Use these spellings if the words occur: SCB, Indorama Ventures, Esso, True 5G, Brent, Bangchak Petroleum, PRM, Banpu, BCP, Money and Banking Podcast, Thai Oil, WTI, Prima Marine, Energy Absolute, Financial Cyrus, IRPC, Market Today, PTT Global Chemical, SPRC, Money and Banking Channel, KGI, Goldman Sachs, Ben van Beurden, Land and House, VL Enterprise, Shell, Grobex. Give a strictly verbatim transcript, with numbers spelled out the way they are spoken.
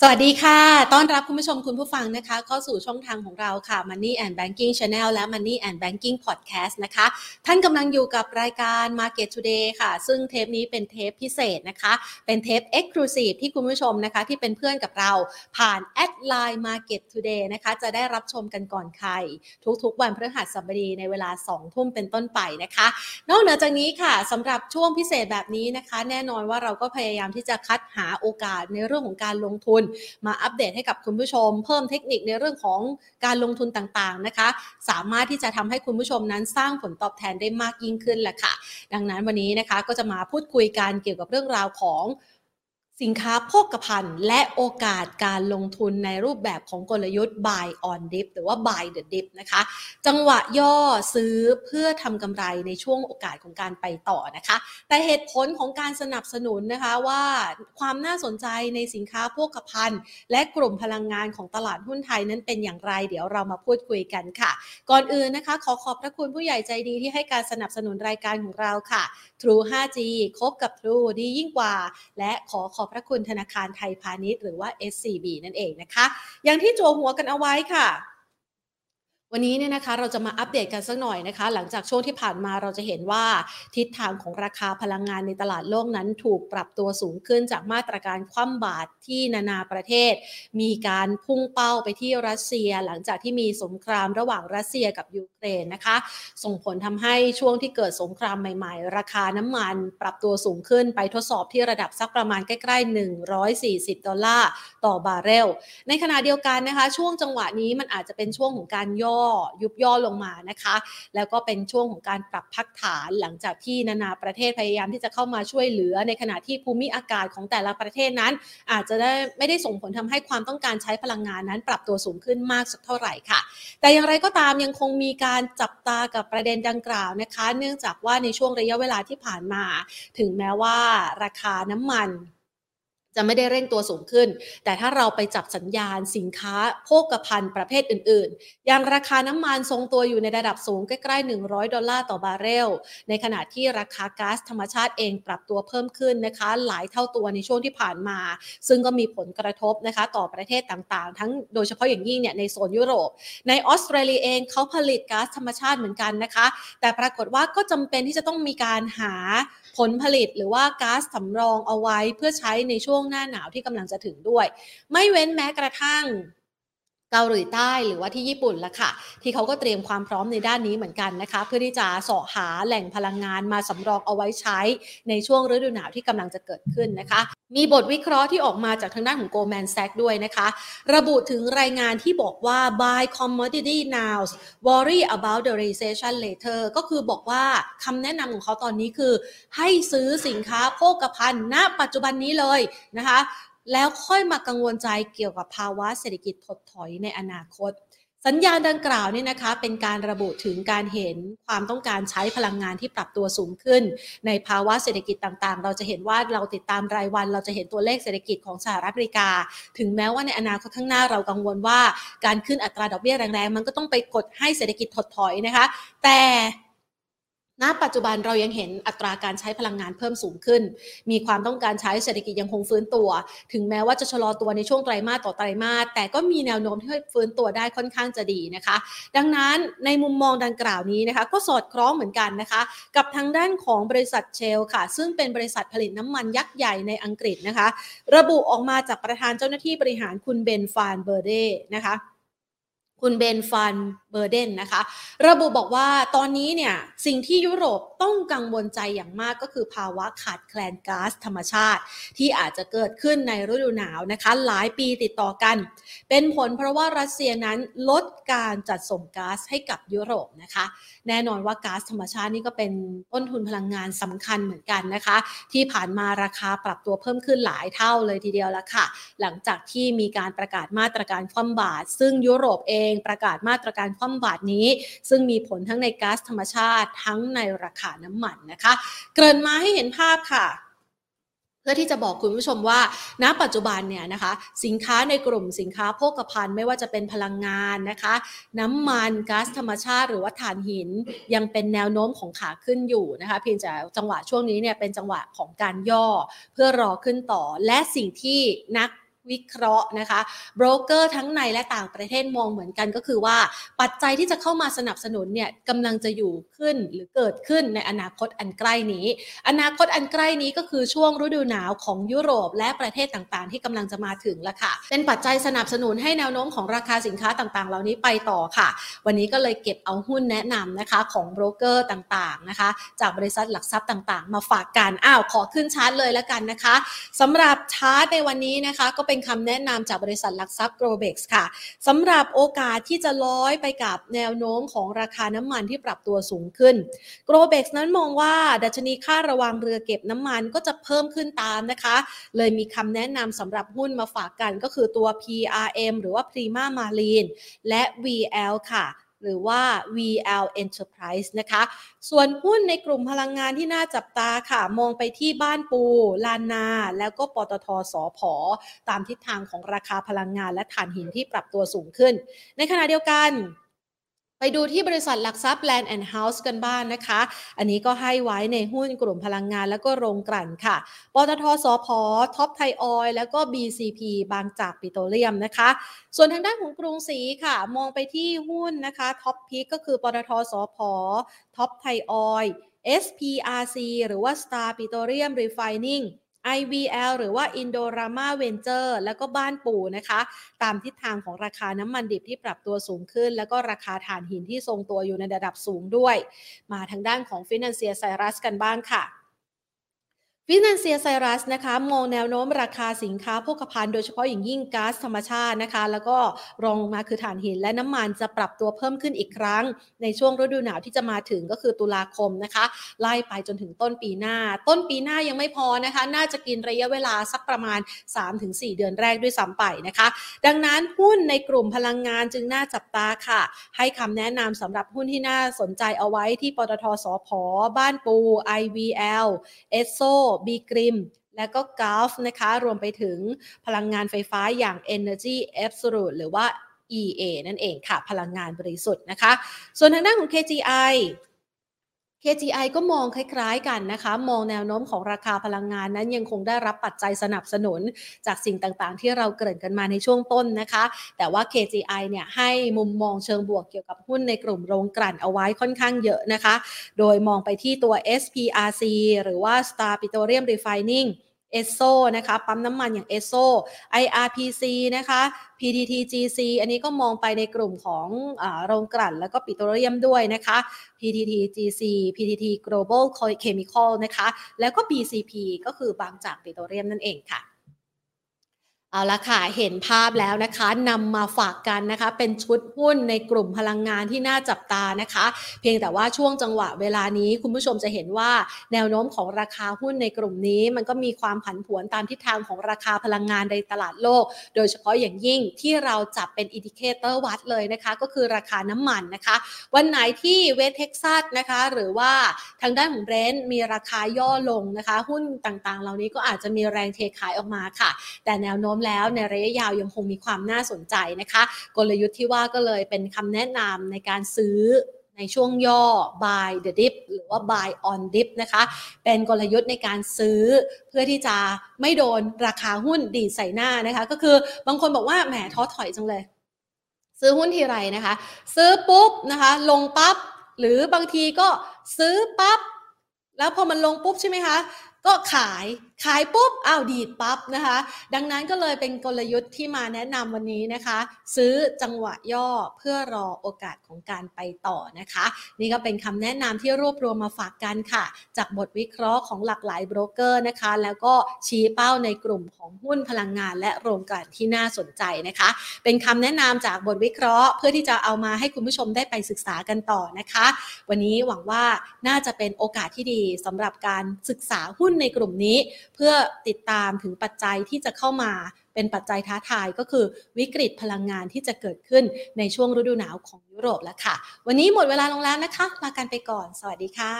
สวัสดีค่ะต้อนรับคุณผู้ชมคุณผู้ฟังนะคะเข้าสู่ช่องทางของเราค่ะ Money and Banking Channel และ Money and Banking Podcast นะคะท่านกำลังอยู่กับรายการ Market Today ค่ะซึ่งเทปนี้เป็นเทปพิเศษนะคะเป็นเทป Exclusive ที่คุณผู้ชมนะคะที่เป็นเพื่อนกับเราผ่าน แอท ไลน์ Market Today นะคะจะได้รับชมกันก่อนใครทุกๆวันพฤหัสบดีในเวลา สอง ทุ่มเป็นต้นไปนะคะนอกเหนือจากนี้ค่ะสำหรับช่วงพิเศษแบบนี้นะคะแน่นอนว่าเราก็พยายามที่จะคัดหาโอกาสในเรื่องของการลงทุนมาอัปเดตให้กับคุณผู้ชมเพิ่มเทคนิคในเรื่องของการลงทุนต่างๆนะคะสามารถที่จะทำให้คุณผู้ชมนั้นสร้างผลตอบแทนได้มากยิ่งขึ้นแหละค่ะดังนั้นวันนี้นะคะก็จะมาพูดคุยกันเกี่ยวกับเรื่องราวของสินค้าโภคภัณฑ์และโอกาสการลงทุนในรูปแบบของกลยุทธ์ buy on dip หรือว่า buy the dip นะคะจังหวะย่อซื้อเพื่อทำกำไรในช่วงโอกาสของการไปต่อนะคะแต่เหตุผลของการสนับสนุนนะคะว่าความน่าสนใจในสินค้าโภคภัณฑ์และกลุ่มพลังงานของตลาดหุ้นไทยนั้นเป็นอย่างไรเดี๋ยวเรามาพูดคุยกันค่ะก่อนอื่นนะคะขอขอบพระคุณผู้ใหญ่ใจดีที่ให้การสนับสนุนรายการของเราค่ะ ทรู ไฟว์จี คบกับ True ดียิ่งกว่าและขอขอบพระคุณธนาคารไทยพาณิชย์หรือว่า เอส ซี บี นั่นเองนะคะอย่างที่จั่วหัวกันเอาไว้ค่ะวันนี้เนี่ยนะคะเราจะมาอัปเดตกันสักหน่อยนะคะหลังจากช่วงที่ผ่านมาเราจะเห็นว่าทิศทางของราคาพลังงานในตลาดโลกนั้นถูกปรับตัวสูงขึ้นจากมาตรการคว่ำบาตรที่นานาประเทศมีการพุ่งเป้าไปที่รัสเซียหลังจากที่มีสงครามระหว่างรัสเซียกับยูเครนนะคะส่งผลทำให้ช่วงที่เกิดสงครามใหม่ๆราคาน้ำมันปรับตัวสูงขึ้นไปทดสอบที่ระดับสักประมาณใกล้ๆหนึ่งร้อยสี่สิบดอลลาร์ต่อบาร์เรลในขณะเดียวกันนะคะช่วงจังหวะนี้มันอาจจะเป็นช่วงของการย่อยุบย่อลงมานะคะแล้วก็เป็นช่วงของการปรับพักฐานหลังจากที่นานาประเทศพยายามที่จะเข้ามาช่วยเหลือในขณะที่ภูมิอากาศของแต่ละประเทศนั้นอาจจะได้ไม่ได้ส่งผลทำให้ความต้องการใช้พลังงานนั้นปรับตัวสูงขึ้นมากสักเท่าไหร่ค่ะแต่อย่างไรก็ตามยังคงมีการจับตากับประเด็นดังกล่าวนะคะเนื่องจากว่าในช่วงระยะเวลาที่ผ่านมาถึงแม้ว่าราคาน้ำมันจะไม่ได้เร่งตัวสูงขึ้นแต่ถ้าเราไปจับสัญญาณสินค้าโภคภัณฑ์ประเภทอื่นๆอย่างราคาน้ำมันทรงตัวอยู่ในระดับสูงใกล้ๆหนึ่งร้อยดอลลาร์ต่อบาร์เรลในขณะที่ราคาก๊าซธรรมชาติเองปรับตัวเพิ่มขึ้นนะคะหลายเท่าตัวในช่วงที่ผ่านมาซึ่งก็มีผลกระทบนะคะต่อประเทศต่างๆทั้งโดยเฉพาะอย่างยิ่งเนี่ยในโซนยุโรปในออสเตรเลียเองเขาผลิตก๊าซธรรมชาติเหมือนกันนะคะแต่ปรากฏว่าก็จำเป็นที่จะต้องมีการหาผลผลิตหรือว่าก๊าซสำรองเอาไว้เพื่อใช้ในช่วงหน้าหนาวที่กำลังจะถึงด้วยไม่เว้นแม้กระทั่งเกาหลีใต้หรือว่าที่ญี่ปุ่นละค่ะที่เขาก็เตรียมความพร้อมในด้านนี้เหมือนกันนะคะเพื่อที่จะเสาะหาแหล่งพลังงานมาสำรองเอาไว้ใช้ในช่วงฤดูหนาวที่กำลังจะเกิดขึ้นนะคะมีบทวิเคราะห์ที่ออกมาจากทางด้านของ Goldman Sachs ด้วยนะคะระบุถึงรายงานที่บอกว่า buy commodity now worry about the recession later ก็คือบอกว่าคำแนะนำของเขาตอนนี้คือให้ซื้อสินค้าโภคภัณฑ์ณปัจจุบันนี้เลยนะคะแล้วค่อยมากังวลใจเกี่ยวกับภาวะเศรษฐกิจถดถอยในอนาคตสัญญาณดังกล่าวนี่นะคะเป็นการระบุถึงการเห็นความต้องการใช้พลังงานที่ปรับตัวสูงขึ้นในภาวะเศรษฐกิจต่างๆเราจะเห็นว่าเราติดตามรายวันเราจะเห็นตัวเลขเศรษฐกิจของสหรัฐอเมริกาถึงแม้ว่าในอนาคตข้างหน้าเรากังวลว่าการขึ้นอัตราดอกเบี้ยแรงๆมันก็ต้องไปกดให้เศรษฐกิจถดถอยนะคะแต่ณปัจจุบันเรายังเห็นอัตราการใช้พลังงานเพิ่มสูงขึ้นมีความต้องการใช้เศรษฐกิจยังคงฟื้นตัวถึงแม้ว่าจะชะลอตัวในช่วงไตรมาสต่อไตรมาสแต่ก็มีแนวโน้มที่จะฟื้นตัวได้ค่อนข้างจะดีนะคะดังนั้นในมุมมองดังกล่าวนี้นะคะก็สอดคล้องเหมือนกันนะคะกับทางด้านของบริษัทเชลค่ะซึ่งเป็นบริษัทผลิตน้ำมันยักษ์ใหญ่ในอังกฤษนะคะระบุออกมาจากประธานเจ้าหน้าที่บริหารคุณเบนฟานเบอร์เดนะคะคุณเบนฟานเบอร์เดนนะคะระบุบอกว่าตอนนี้เนี่ยสิ่งที่ยุโรปต้องกังวลใจอย่างมากก็คือภาวะขาดแคลนก๊าซธรรมชาติที่อาจจะเกิดขึ้นในฤดูหนาวนะคะหลายปีติดต่อกันเป็นผลเพราะว่ารัสเซียนั้นลดการจัดส่งก๊าซให้กับยุโรปนะคะแน่นอนว่าก๊าซธรรมชาตินี่ก็เป็นต้นทุนพลังงานสำคัญเหมือนกันนะคะที่ผ่านมาราคาปรับตัวเพิ่มขึ้นหลายเท่าเลยทีเดียวละค่ะหลังจากที่มีการประกาศมาตรการคว่ำบาตรซึ่งยุโรปเองประกาศมาตรการคว่ำบาตรนี้ซึ่งมีผลทั้งในก๊าซธรรมชาติทั้งในราคาน้ำมันนะคะเกริ่นมาให้เห็นภาพค่ะเพื่อที่จะบอกคุณผู้ชมว่าณปัจจุบันเนี่ยนะคะสินค้าในกลุ่มสินค้าโภคภัณฑ์ไม่ว่าจะเป็นพลังงานนะคะน้ำมันก๊าซธรรมชาติหรือว่าถ่านหินยังเป็นแนวโน้มของขาขึ้นอยู่นะคะเพียงแต่จังหวะช่วงนี้เนี่ยเป็นจังหวะของการย่อเพื่อรอขึ้นต่อและสิ่งที่นัก วิเคราะห์นะคะโบรกเกอร์ทั้งในและต่างประเทศมองเหมือนกันก็คือว่าปัจจัยที่จะเข้ามาสนับสนุนเนี่ยกำลังจะอยู่ขึ้นหรือเกิดขึ้นในอนาคตอันใกล้นี้อนาคตอันใกล้นี้ก็คือช่วงฤดูหนาวของยุโรปและประเทศต่างๆที่กำลังจะมาถึงละค่ะเป็นปัจจัยสนับสนุนให้แนวโน้มของราคาสินค้าต่างๆเหล่านี้ไปต่อค่ะวันนี้ก็เลยเก็บเอาหุ้นแนะนำนะคะของโบรกเกอร์ต่างๆนะคะจากบริษัทหลักทรัพย์ต่างๆมาฝากกันอ้าวขอขึ้นชาร์ตเลยละกันนะคะสำหรับชาร์ตในวันนี้นะคะก็เป็นคำแนะนำจากบริษัทหลักทรัพย์ Grobex ค่ะสำหรับโอกาสที่จะลอยไปกับแนวโน้มของราคาน้ำมันที่ปรับตัวสูงขึ้น Grobex นั้นมองว่าดัชนีค่าระวังเรือเก็บน้ำมันก็จะเพิ่มขึ้นตามนะคะเลยมีคำแนะนำสำหรับหุ้นมาฝากกันก็คือตัว พี อาร์ เอ็ม หรือว่า Prima Marine และ วี แอล ค่ะหรือว่า วี แอล Enterprise นะคะส่วนหุ้นในกลุ่มพลังงานที่น่าจับตาค่ะมองไปที่บ้านปูลานนาแล้วก็ปตท.สผ.ตามทิศทางของราคาพลังงานและถ่านหินที่ปรับตัวสูงขึ้นในขณะเดียวกันไปดูที่บริษัทหลักทรัพย์ Land and House กันบ้าง น, นะคะอันนี้ก็ให้ไว้ในหุ้นกลุ่มพลังงานแล้วก็โรงกลั่นค่ะปตท.สผ.ท็อปไทยออยล์แล้วก็ บี ซี พี บางจากปิโตรเลียมนะคะส่วนทางด้านของกรุงศรีค่ะมองไปที่หุ้นนะคะท็อปพิกก็คือปตท.สผ.ท็อปไทยออยล์ เอส พี อาร์ ซี หรือว่า Star Petroleum Refining ไอ วี แอล หรือว่า Indorama Ventures แล้วก็บ้านปู่นะคะตามทิศทางของราคาน้ำมันดิบที่ปรับตัวสูงขึ้นแล้วก็ราคาถ่านหินที่ทรงตัวอยู่ในระดับสูงด้วยมาทางด้านของ Financial Cyrus กันบ้างค่ะFinancial Cyrus นะคะมองแนวโน้มราคาสินค้าโภคภัณฑ์โดยเฉพาะอย่างยิ่งก๊าซธรรมชาตินะคะแล้วก็รองลงมาคือถ่านหินและน้ำมันจะปรับตัวเพิ่มขึ้นอีกครั้งในช่วงฤดูหนาวที่จะมาถึงก็คือตุลาคมนะคะไล่ไปจนถึงต้นปีหน้าต้นปีหน้ายังไม่พอนะคะน่าจะกินระยะเวลาสักประมาณ สามถึงสี่ เดือนแรกด้วยซ้ำไปนะคะดังนั้นหุ้นในกลุ่มพลังงานจึงน่าจับตาค่ะให้คำแนะนำสำหรับหุ้นที่น่าสนใจเอาไว้ที่ปตท.สผ.บ้านปู ไอ วี แอล เอสโซบีกริมและก็กอล์ฟนะคะรวมไปถึงพลังงานไฟฟ้าอย่าง Energy Absolute หรือว่า อี เอ นั่นเองค่ะพลังงานบริสุทธิ์นะคะส่วนทางด้านของ เค จี ไอ เค จี ไอ ก็มองคล้ายๆกันนะคะมองแนวโน้มของราคาพลังงานนั้นยังคงได้รับปัจจัยสนับสนุนจากสิ่งต่างๆที่เราเกริ่นกันมาในช่วงต้นนะคะแต่ว่า เค จี ไอ เนี่ยให้มุมมองเชิงบวกเกี่ยวกับหุ้นในกลุ่มโรงกลั่นเอาไว้ค่อนข้างเยอะนะคะโดยมองไปที่ตัว เอส พี อาร์ ซี หรือว่า Star Petroleum Refining เอสโซนะคะปั๊มน้ำมันอย่างเอสโซ ไอ อาร์ พี ซี นะคะ พี ที ที จี ซี อันนี้ก็มองไปในกลุ่มของอ่าโรงกลั่นแล้วก็ปิโตรเลียมด้วยนะคะ พี ที ที จี ซี พี ที ที Global Chemical นะคะแล้วก็ บี ซี พี ก็คือบางจากปิโตรเลียมนั่นเองค่ะเอาละค่ะเห็นภาพแล้วนะคะนำมาฝากกันนะคะเป็นชุดหุ้นในกลุ่มพลังงานที่น่าจับตานะคะเพียงแต่ว่าช่วงจังหวะเวลานี้คุณผู้ชมจะเห็นว่าแนวโน้มของราคาหุ้นในกลุ่มนี้มันก็มีความผันผวนตามทิศทางของราคาพลังงานในตลาดโลกโดยเฉพาะอย่างยิ่งที่เราจับเป็นอินดิเคเตอร์วัดเลยนะคะก็คือราคาน้ำมันนะคะวันไหนที่เวสเท็กซัสนะคะหรือว่าทางด้านของเบรนท์มีราคาย่อลงนะคะหุ้นต่างๆเหล่านี้ก็อาจจะมีแรงเทขายออกมาค่ะแต่แนวโน้มแล้วในระยะยาวยังคงมีความน่าสนใจนะคะกลยุทธ์ที่ว่าก็เลยเป็นคำแนะนำในการซื้อในช่วงย่อ buy the dip หรือว่า buy on dip นะคะเป็นกลยุทธ์ในการซื้อเพื่อที่จะไม่โดนราคาหุ้นดีดใส่หน้านะคะก็คือบางคนบอกว่าแหมท้อถอยจังเลยซื้อหุ้นทีไรนะคะซื้อปุ๊บนะคะลงปั๊บหรือบางทีก็ซื้อปั๊บแล้วพอมันลงปุ๊บใช่ไหมคะก็ขายขายปุ๊บอ้าวดีดปั๊บนะคะดังนั้นก็เลยเป็นกลยุทธ์ที่มาแนะนำวันนี้นะคะซื้อจังหวะย่อเพื่อรอโอกาสของการไปต่อนะคะนี่ก็เป็นคำแนะนำที่รวบรวมมาฝากกันค่ะจากบทวิเคราะห์ของหลากหลายโบรกเกอร์นะคะแล้วก็ชี้เป้าในกลุ่มของหุ้นพลังงานและโรงกลั่นที่น่าสนใจนะคะเป็นคำแนะนำจากบทวิเคราะห์เพื่อที่จะเอามาให้คุณผู้ชมได้ไปศึกษากันต่อนะคะวันนี้หวังว่าน่าจะเป็นโอกาสที่ดีสำหรับการศึกษาหุ้นในกลุ่มนี้เพื่อติดตามถึงปัจจัยที่จะเข้ามาเป็นปัจจัยท้าทายก็คือวิกฤตพลังงานที่จะเกิดขึ้นในช่วงฤดูหนาวของยุโรปแล้วค่ะวันนี้หมดเวลาลงแล้วนะคะลากันไปก่อนสวัสดีค่ะ